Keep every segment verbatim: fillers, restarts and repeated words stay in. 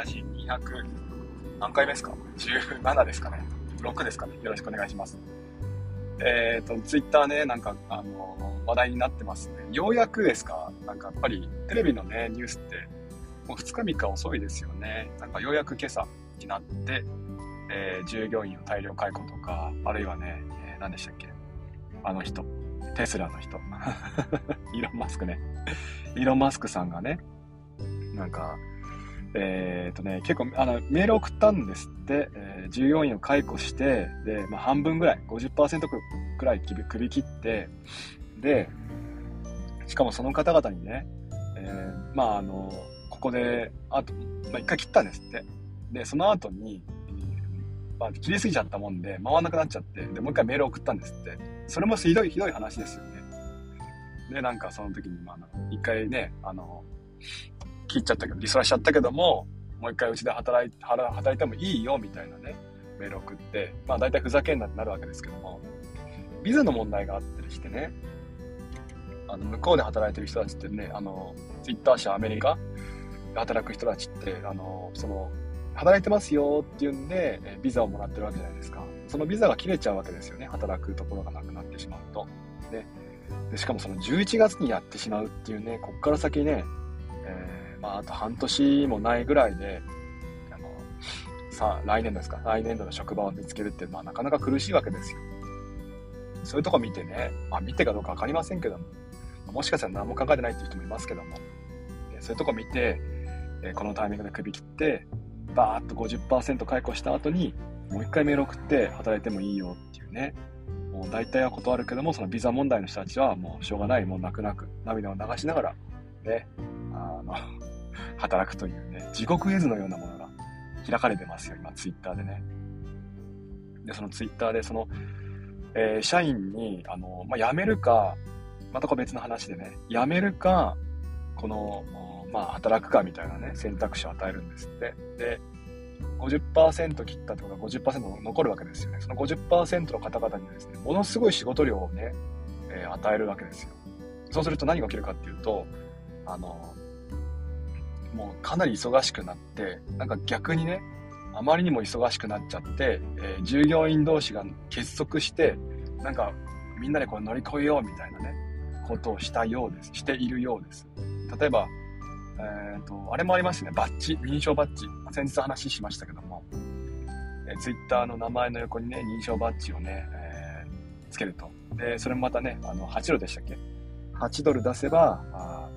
ラジにひゃく何回目ですか、じゅうななですかね、ろくですかね、よろしくお願いします。えっとツイッターね、なんかあの話題になってますね。ようやくですか、なんかやっぱりテレビのねニュースってもうふつかみっか遅いですよね。なんかようやく今朝になって、えー、従業員を大量解雇とか、あるいはね、えー、何でしたっけ、あの人テスラの人イーロン・マスクねイーロン・マスクさんがね、なんかえーっとね結構あのメール送ったんですって、えー、従業員を解雇して、で、まあ、半分ぐらい ごじゅっパーセント くらい首切って、でしかもその方々にね、えー、まああのここであと、まあ、いっかい切ったんですって。でその後に、まあ、切りすぎちゃったもんで回らなくなっちゃって、でもう一回メール送ったんですって。それもひどいひどい話ですよね。でなんかその時にまあ一回ね、あの切っちゃったけどリストラしちゃったけども、もう一回うちで働い、働いてもいいよみたいなねメール送って、まあ大体ふざけんなってなるわけですけども、ビザの問題があったりしてね、あの向こうで働いてる人たちってね、あのツイッター社アメリカで働く人たちって、あのその働いてますよっていうんでビザをもらってるわけじゃないですか。そのビザが切れちゃうわけですよね、働くところがなくなってしまうと。で、でしかもそのじゅういちがつにやってしまうっていうね、こっから先ね、えー、まああと半年もないぐらいで、あのさあ来年度ですか、来年度の職場を見つけるって、まあなかなか苦しいわけですよ。そういうとこ見てね、まあ見てかどうか分かりませんけども、もしかしたら何も考えてないっていう人もいますけども、そういうとこ見て、このタイミングで首切ってバーッと ごじゅっパーセント 解雇した後にもういっかいメール送って働いてもいいよっていうね、もう大体は断るけども、そのビザ問題の人たちはもうしょうがない、もう泣く泣く涙を流しながらね、あの働くというね、地獄絵図のようなものが開かれてますよ今ツイッターでね。でそのツイッターでその、えー、社員にあの、まあ、辞めるか、またこれ別の話でね、辞めるかこのまあ、働くかみたいなね選択肢を与えるんですって。で ごじゅっパーセント 切ったってことは ごじゅっパーセント 残るわけですよね。その ごじゅっパーセント の方々にですね、ものすごい仕事量をね、えー、与えるわけですよ。そうすると何が起きるかっていうと、あのもうかなり忙しくなって、なんか逆にね、あまりにも忙しくなっちゃって、えー、従業員同士が結束して、なんかみんなでこれ乗り越えようみたいなねことをしたようです、しているようです。例えばえー、とあれもありますね、バッジ、認証バッジ、先日話しましたけども、えー、ツイッターの名前の横にね認証バッジをね、えー、つけると。でそれもまたね、あのはちドルでしたっけ、はちドル出せばあ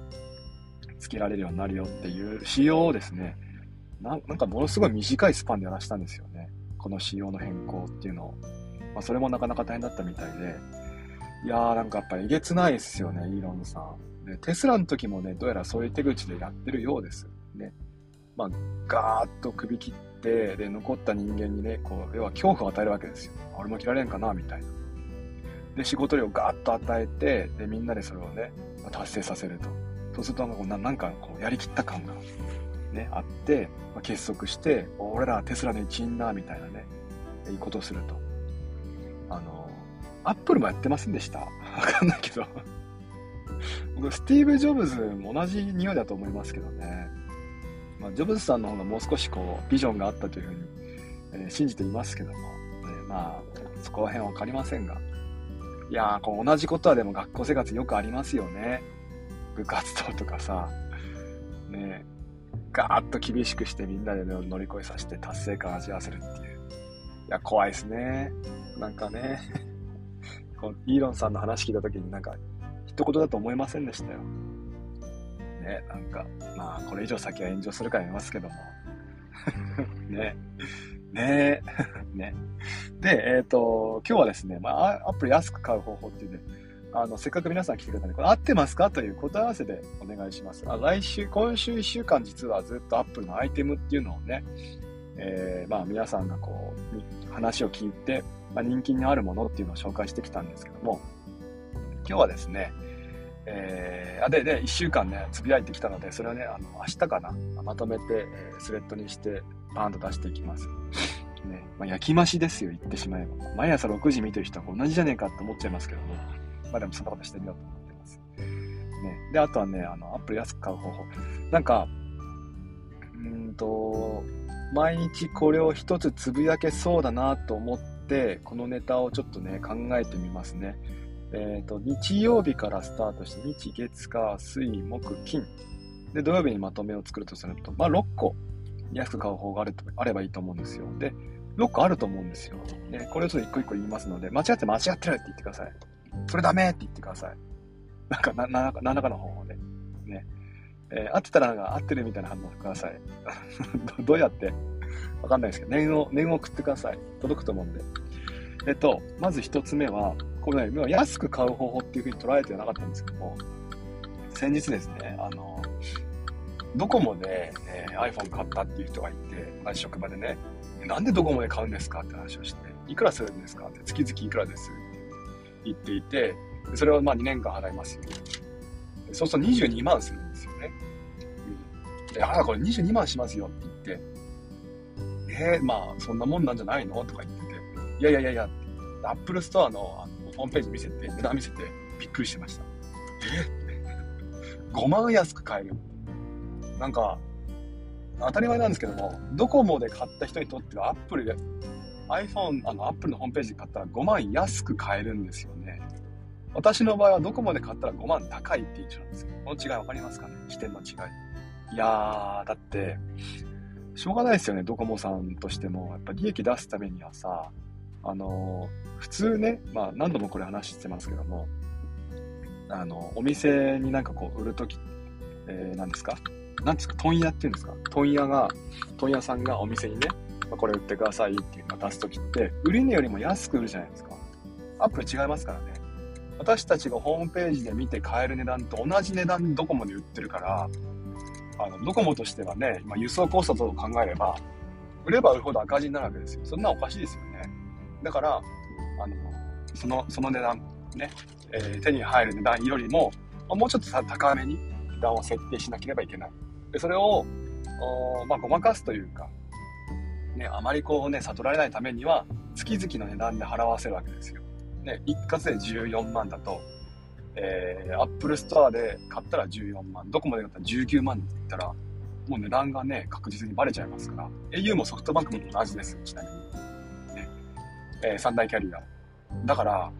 つけられるようになるよっていう仕様をですね、 な, なんかものすごい短いスパンでやらしたんですよね、この仕様の変更っていうのを、まあ、それもなかなか大変だったみたいで、いやーなんかやっぱりえげつないですよねイーロンさん。でテスラの時もね、どうやらそういう手口でやってるようですね。まあガーッと首切って、で残った人間にね、こう要は恐怖を与えるわけですよ。俺も切られんかなみたいな。で仕事量をガーッと与えて、でみんなでそれをね達成させると。そうするとなんかこうなんかこうやりきった感がねあって、まあ、結束して俺らテスラの一員だみたいなねいいことをすると。あのアップルもやってませんでした、わかんないけど。スティーブ・ジョブズも同じ匂いだと思いますけどね、まあ、ジョブズさんの方がもう少しこうビジョンがあったというふうに、えー、信じていますけども、えー、まあそこら辺は分かりませんが、いやーこう同じことはでも学校生活よくありますよね。部活動とかさ、ね、ガーッと厳しくしてみんなで乗り越えさせて達成感を味わわせるっていう、いや怖いですね。なんかねこうイーロンさんの話聞いた時になんか一言だと思いませんでしたよ。ね、なんか、まあ、これ以上先は炎上するからやめますけども。ね。ねえ。ね。で、えっと、今日はですね、まあ、アップル安く買う方法っていうね、あの、せっかく皆さん来てくれたんで、これ合ってますかという答え合わせでお願いします。あ来週、今週いっしゅうかん、実はずっとアップルのアイテムっていうのをね、えー、まあ、皆さんがこう、話を聞いて、まあ、人気にあるものっていうのを紹介してきたんですけども、今日はですね、えー、あで、で、いっしゅうかんね、つぶやいてきたので、それをね、あの明日かな、まとめて、えー、スレッドにして、バーンと出していきます。ね、まあ、焼き増しですよ、言ってしまえば。毎朝ろくじ見てる人は同じじゃねえかって思っちゃいますけども、まあでもそんなことしてみようと思ってます。ね、で、あとはね、あのアップル安く買う方法。なんか、うんと毎日これを一つつぶやけそうだなと思って、このネタをちょっとね考えてみますね。えっと日曜日からスタートして、日月火水木金で土曜日にまとめを作るとすると、まあろっこ安く買う方があるとあればいいと思うんですよ。でろっこあると思うんですよ。でこれをちょっといっこいっこ言いますので、間違って間違ってないって言ってください。それダメって言ってください。なんかなな何らかの方法でね、えー、合ってたらなんか合ってるみたいな反応ください。ど, どうやってわかんないですけど、念を念を送ってください。届くと思うんで。えっとまずひとつめはこれ、ね、安く買う方法っていうふうに捉えてはなかったんですけども、先日ですね、あのドコモで、えー、iPhone 買ったっていう人がいて、同じ職場でね、なんでドコモで買うんですかって話をして、いくらするんですかって、月々いくらですって言っていて、それをまあにねんかん払いますよ。そうするとにじゅうにまんするんですよね。うん、で、あらこれにじゅうにまんしますよって言って、えー、まあそんなもんなんじゃないのとか言ってて、いやいやいやいや、Apple Store の, あのホームページ見せて、値段見せてびっくりしてました。えー、ごまん安く買える。なんか当たり前なんですけども、ドコモで買った人にとってはアップルで iPhone あの Apple のホームページで買ったらごまん安く買えるんですよね。私の場合はドコモで買ったらごまん高いって印象なんですよ。この違いわかりますかね、視点の違い。いやーだってしょうがないですよね。ドコモさんとしてもやっぱ利益出すためにはさ、あの普通ね、まあ何度もこれ話してますけども、あのお店になんかこう売るとき、えー、何ですかなんですか、問屋っていうんですか、問屋が問屋さんがお店にね、まあ、これ売ってくださいっていうのを出すときって売り値よりも安く売るじゃないですか。アップル違いますからね。私たちがホームページで見て買える値段と同じ値段ドコモで売ってるから、あのドコモとしてはね、まあ、輸送コストと考えれば売れば売るほど赤字になるわけですよ。そんなおかしいですよね。だからあの その、その値段ね、えー、手に入る値段よりも、まあ、もうちょっとさ高めに値段を設定しなければいけない。でそれをまあ、ごまかすというか、ね、あまりこうね悟られないためには月々の値段で払わせるわけですよ、ね、一括でじゅうよんまんだと、えー、Apple Store で買ったらじゅうよんまん、どこまで買ったらじゅうきゅうまんって言ったらもう値段がね確実にバレちゃいますから。 au もソフトバンクも同じです、ちなみに、ねえー、三大キャリアだから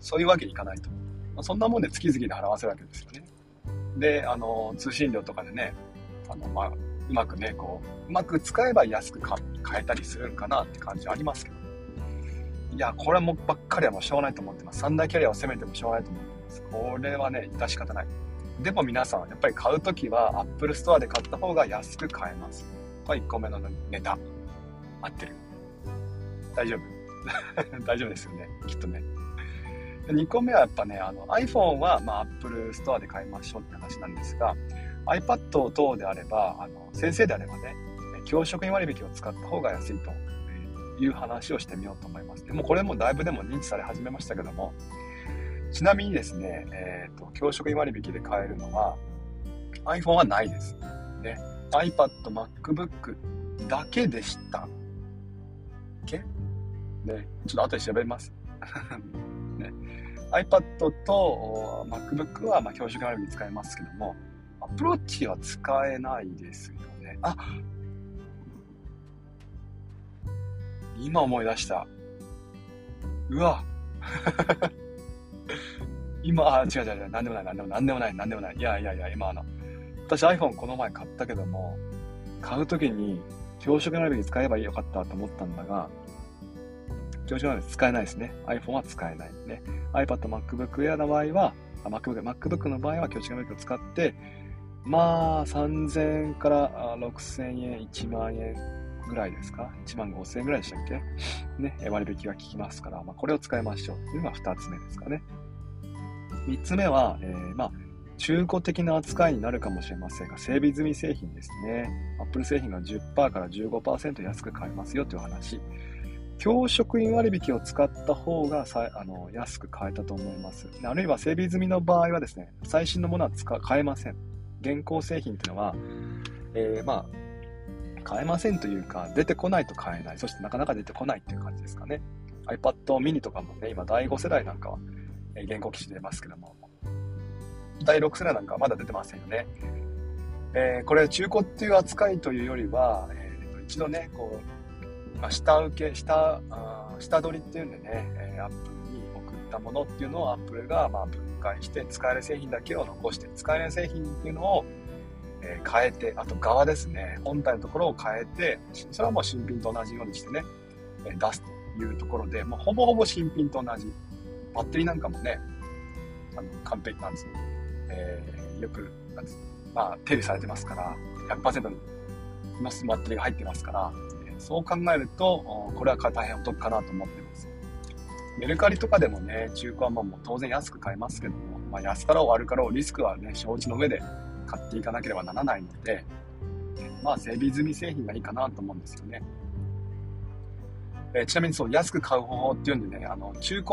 そういうわけにいかないと、まあ、そんなもんで月々で払わせるわけですよね。であの通信料とかでね、あの、まあ、うまくねこううまく使えば安く買えたりするんかなって感じありますけど、いやこれもばっかりはもうしょうがないと思ってます。三大キャリアを攻めてもしょうがないと思ってます。これはね致し方ない。でも皆さんやっぱり買うときはアップルストアで買った方が安く買えます。これいっこめのネタ合ってる、大丈夫大丈夫ですよね、きっとね。にこめはやっぱね、あの iPhone は、まあ、Apple Store で買いましょうって話なんですが、 iPad 等であれば、あの先生であればね、教職員割引を使った方が安いという話をしてみようと思います。でもこれもだいぶでも認知され始めましたけども、ちなみにですね、えーと、教職員割引で買えるのは iPhone はないです、ね、iPad、MacBook だけでしたっけ、ね、ちょっと後で調べますね、iPad と MacBook はまあ教職割引使えますけども、 Apple Watch は使えないですよね。あ、今思い出した、うわ今あ違う違う違う何でもない何でもない何でもない何でもないいやいやいや今あの私 iPhone この前買ったけども、買うときに教職割引使えばよかったと思ったんだが、教職割引使えないですね。 iPhone は使えない、ね、iPad、MacBook Air の場合は MacBook, MacBook の場合は教職割引を使って、まあさんぜんえんからろくせんえん、いちまんえんぐらいですか、いちまんごせんえんぐらいでしたっけ、ね、割引が効きますから、まあ、これを使いましょうというのがふたつめですかね。みっつめは、えーまあ、中古的な扱いになるかもしれませんが、整備済み製品ですね。 Apple 製品が じゅっパーセント から じゅうごパーセント 安く買えますよという話。教職員割引を使った方がさあの安く買えたと思います。あるいは整備済みの場合はですね、最新のものは使買えません。現行製品というのは、えー、まあ買えませんというか、出てこないと買えない。そしてなかなか出てこないっていう感じですかね。iPad mini とかもね、今だいご世代なんかは、えー、現行機種出ますけども、だいろく世代なんかはまだ出てませんよね。えー、これ中古っていう扱いというよりは、えー、一度ねこう、まあ、下請け 下, あ下取りっていうんでね、えー、アップルに送ったものっていうのをアップルがまあ分解して使える製品だけを残して使えない製品っていうのを変えて、あと側ですね、本体のところを変えて、それはもう新品と同じようにしてね出すというところで、もうほぼほぼ新品と同じ、バッテリーなんかもねあの完璧なんですよ、えー、よくなんです、まあ、手入れされてますから ひゃくパーセント のバッテリーが入ってますから、そう考えるとこれは大変お得かなと思ってます。メルカリとかでもね中古はもう当然安く買えますけども、まあ、安かろう悪かろうリスクはね承知の上で買っていかなければならないので、まあ整備済み製品がいいかなと思うんですよね。えちなみにそう安く買う方法っていうんでね、あの中古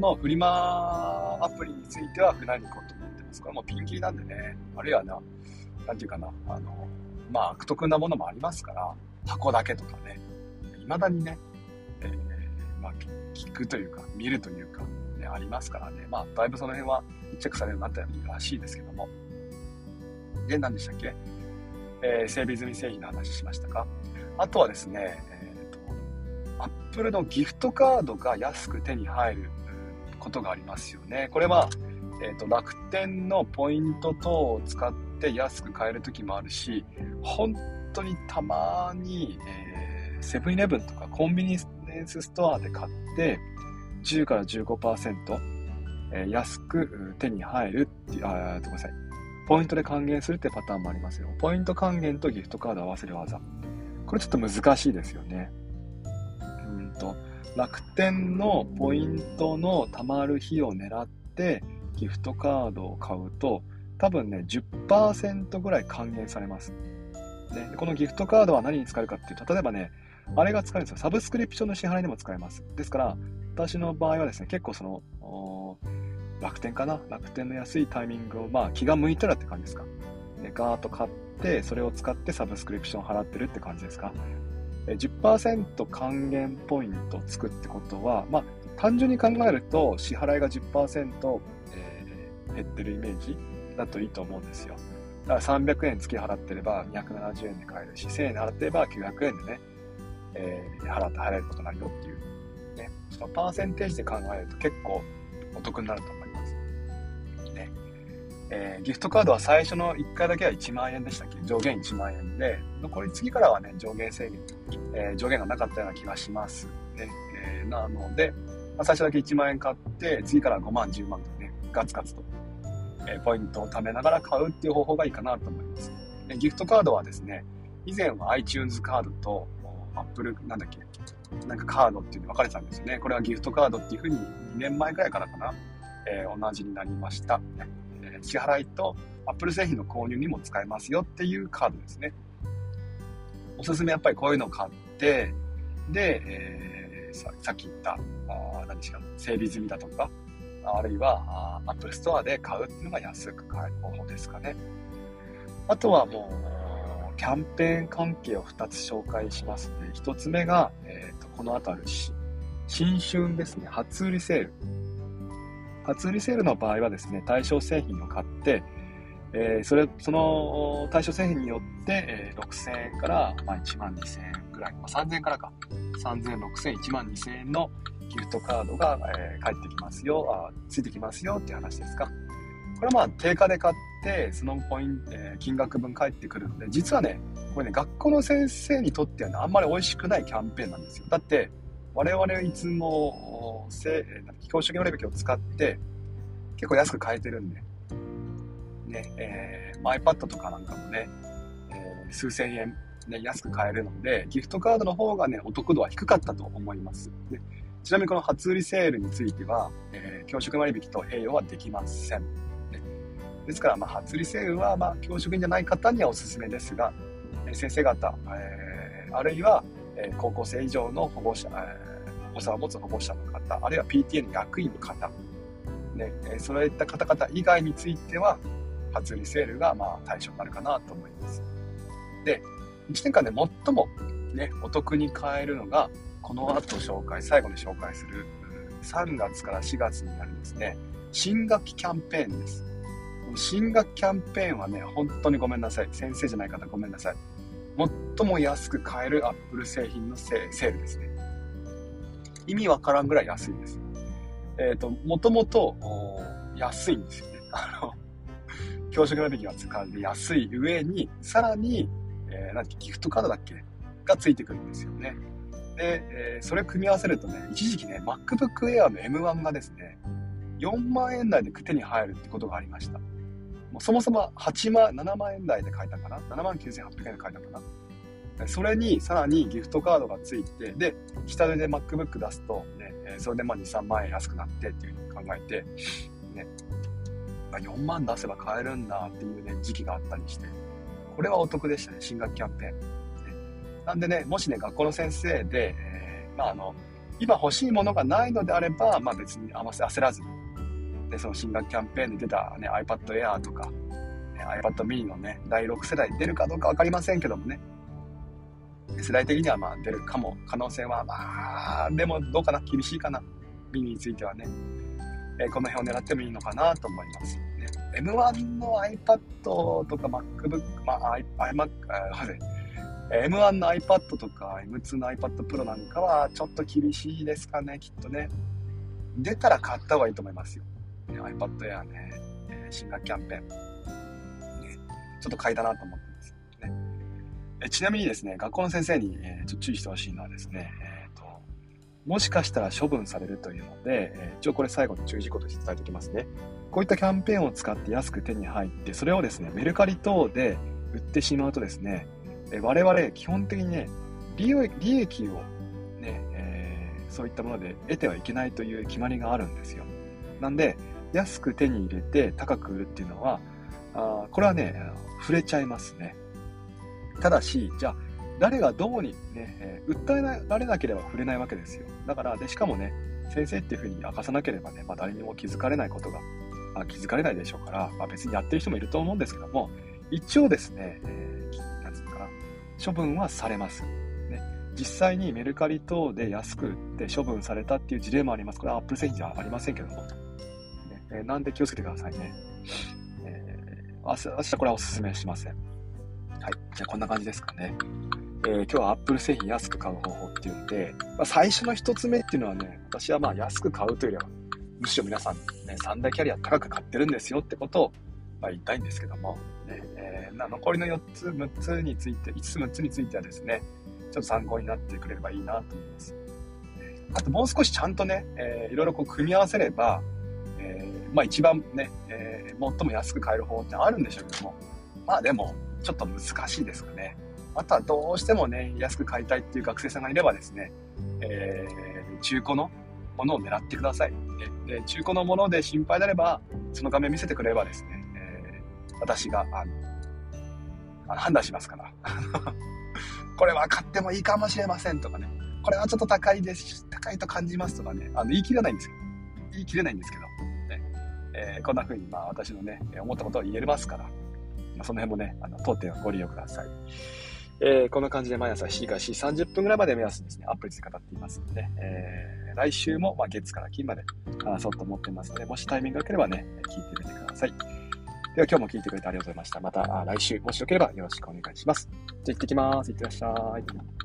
のフリマアプリについてはフナイに行こうと思ってます。これもピンキリなんでね、あるいはな、なんていうかな、あのまあ悪徳なものもありますから箱だけとかね、未だにね、えー、まあ聞くというか見るというか、ね、ありますからね、まあだいぶその辺はチェックされるようになったらしいですけども。で、何でしたっけ、えー、整備済み製品の話しましたか。あとはですね、えーと、Apple のギフトカードが安く手に入ることがありますよね。これは、えーと、楽天のポイント等を使って安く買える時もあるし、本当にたまに、えー、セブンイレブンとかコンビニエンスストアで買ってじゅうからじゅうごパーセント、えー、安く手に入るっていう、あ、ごめんなさい。ポイントで還元するってパターンもありますよ。ポイント還元とギフトカード合わせる技。これちょっと難しいですよね。うんと、楽天のポイントの貯まる日を狙ってギフトカードを買うと、多分ね、じゅっパーセント ぐらい還元されます。ね、このギフトカードは何に使えるかっていうと、例えばね、あれが使えるんですよ。サブスクリプションの支払いでも使えます。ですから、私の場合はですね、結構その、楽天かな楽天の安いタイミングを、まあ、気が向いたらって感じですか、ね、ガーッと買ってそれを使ってサブスクリプション払ってるって感じですか。 じゅっパーセント 還元ポイントをつくってことは、まあ、単純に考えると支払いが じゅっパーセント、えー、減ってるイメージだといいと思うんですよ。だからさんびゃくえん月払ってればにひゃくななじゅうえんで買えるし、せんえん払ってればきゅうひゃくえんでね、えー、払って払えることになるよっていう、ね、そのパーセンテージで考えると結構お得になると思います。えー、ギフトカードは最初のいっかいだけはいちまんえんでしたっけ、上限いちまんえんで、残り次からはね上限制限、えー、上限がなかったような気がします、ねえー、なので、まあ、最初だけいちまんえん買って次からごまんじゅうまんとねガツガツと、えー、ポイントを貯めながら買うっていう方法がいいかなと思います。でギフトカードはですね、以前は iTunes カードと Apple なんだっけなんかカードっていうの分かれてたんですよね。これはギフトカードっていうふうににねんまえくらいからかな、えー、同じになりました、ね。支払いと Apple 製品の購入にも使えますよっていうカードですね。おすすめやっぱりこういうのを買ってで、えー、さ, さっき言ったあ何でしか整備済みだとか、あるいは Apple ストアで買うっていうのが安く買える方法ですかね。あとはもうキャンペーン関係をふたつ紹介しますので、ひとつめが、えー、とこの後あるし新春ですね、初売りセール。初売りセールの場合はですね、対象製品を買って、えー、それその対象製品によって、えー、ろくせんえんから、まあ、いちまんにせんえんくらい、まあ、さんぜんえんからかさんぜんろくせんいちまんにせんえんのギフトカードが、えー、返ってきますよ、あついてきますよっていう話ですか。これはまあ定価で買ってそのポイント、えー、金額分返ってくるので、実はねこれね学校の先生にとっては、ね、あんまり美味しくないキャンペーンなんですよ。だって我々いつも教職業レベルを使って結構安く買えてるんで、ねえー、iPad とかなんかもね、えー、数千円、ね、安く買えるので、ギフトカードの方がねお得度は低かったと思います。でちなみにこの初売りセールについては、えー、教職割引と併用はできません。ね、ですから、まあ、初売りセールは、まあ、教職員じゃない方にはおすすめですが、先生方、えー、あるいは高校生以上の保護者、お子さんを持つ保護者の方、あるいは ピーティーエー の役員の方、ね、そういった方々以外については初売りセールがまあ対象になるかなと思います。で、いちねんかんで最も、ね、お得に買えるのがこの後紹介、最後に紹介するさんがつからしがつになるですね、新学期キャンペーンです。進学キャンペーンはね、本当にごめんなさい。先生じゃない方ごめんなさい。最も安く買える Apple 製品のセールですね。意味わからんぐらい安いです。えっと、もともと安いんですよね。あの、教職の時は使うんで安い上に、さらに、えー、なんてギフトカードだっけがついてくるんですよね。で、えー、それ組み合わせるとね、一時期ね、MacBook Air の エムワン がですね、よんまんえん台で手に入るってことがありました。もうそもそもはちまん、ななまんえん台で買えたかな ?ななまんきゅうせんはっぴゃくえんで買えたかな。それに、さらにギフトカードがついて、で、下で、ね、MacBook 出すと、ね、それでまあに、さんまんえん安くなってっていう風に考えて、ね、よんまん出せば買えるんだっていうね、時期があったりして、これはお得でしたね、進学キャンペーン。ね、なんでね、もしね、学校の先生で、えー、まああの、今欲しいものがないのであれば、まあ別に焦らずに、でその進学キャンペーンで出た、ね、iPad Air とか、ね、iPad mini のね、だいろくせだい出るかどうか分かりませんけどもね、世代的にはまあ出るかも、可能性はまあ、でもどうかな、厳しいかな、mini についてはね、えー、この辺を狙ってもいいのかなと思います、ね。エムワン の iPad とか MacBook、まあ、iMac、エムワン の iPad とか エムツー の iPad Pro なんかはちょっと厳しいですかね、きっとね。出たら買った方がいいと思いますよ。iPad Air ね、進学キャンペーン、ね、ちょっと買いだなと思ってます、ね。えちなみにですね、学校の先生に、えー、ちょっと注意してほしいのはですね、えーと、もしかしたら処分されるというので、えー、一応これ最後の注意事項として伝えておきますね。こういったキャンペーンを使って安く手に入って、それをですね、メルカリ等で売ってしまうとですね、えー、我々基本的にね、利益を、ねえー、そういったもので得てはいけないという決まりがあるんですよ。なんで、安く手に入れて高く売るっていうのは、あこれはね、触れちゃいますね。ただし、じゃあ、誰がどうに、ねえー、訴えられなければ触れないわけですよ。だから、でしかもね、先生っていうふうに明かさなければね、まあ、誰にも気づかれないことが、まあ、気づかれないでしょうから、まあ、別にやってる人もいると思うんですけども、一応ですね、えー、なんていうのかな、処分はされます、ね。実際にメルカリ等で安く売って処分されたっていう事例もあります。これは Apple 製品じゃありませんけども。えー、なんで気をつけてくださいね、えー、明日、明日これはおすすめしません。はい、じゃあこんな感じですかね、えー、今日は Apple 製品安く買う方法っていうので、まあ、最初の一つ目っていうのはね、私はまあ安く買うというよりはむしろ皆さんね、三大キャリア高く買ってるんですよってことを、まあ、言いたいんですけども、ねえー、残りのよっつむっつについていつつむっつについてはですね、ちょっと参考になってくれればいいなと思います。あともう少しちゃんとね、えー、いろいろこう組み合わせれば、えー、まあ一番ね、えー、最も安く買える方法ってあるんでしょうけども、まあでもちょっと難しいですかね。あとはどうしてもね、安く買いたいっていう学生さんがいればですね、えー、中古のものを狙ってください。で、中古のもので心配であれば、その画面見せてくれればですね、えー、私があの判断しますからこれは買ってもいいかもしれませんとかね、これはちょっと高いです、高いと感じますとかね、あの言い切れないんですけど、言い切れないんですけど、えー、こんな風にまあ私のね、思ったことを言えますから、まあ、その辺もね、あの当店をご利用ください。えー、こんな感じで毎朝しちじからしちじさんじゅっぷんぐらいまで目安にですね、アプリで語っていますので、えー、来週もまあ月から金まで話そうと思っていますので、もしタイミングが良ければね、聞いてみてください。では今日も聞いてくれてありがとうございました。また来週、もしよければよろしくお願いします。じゃあ行ってきます。いってらっしゃい。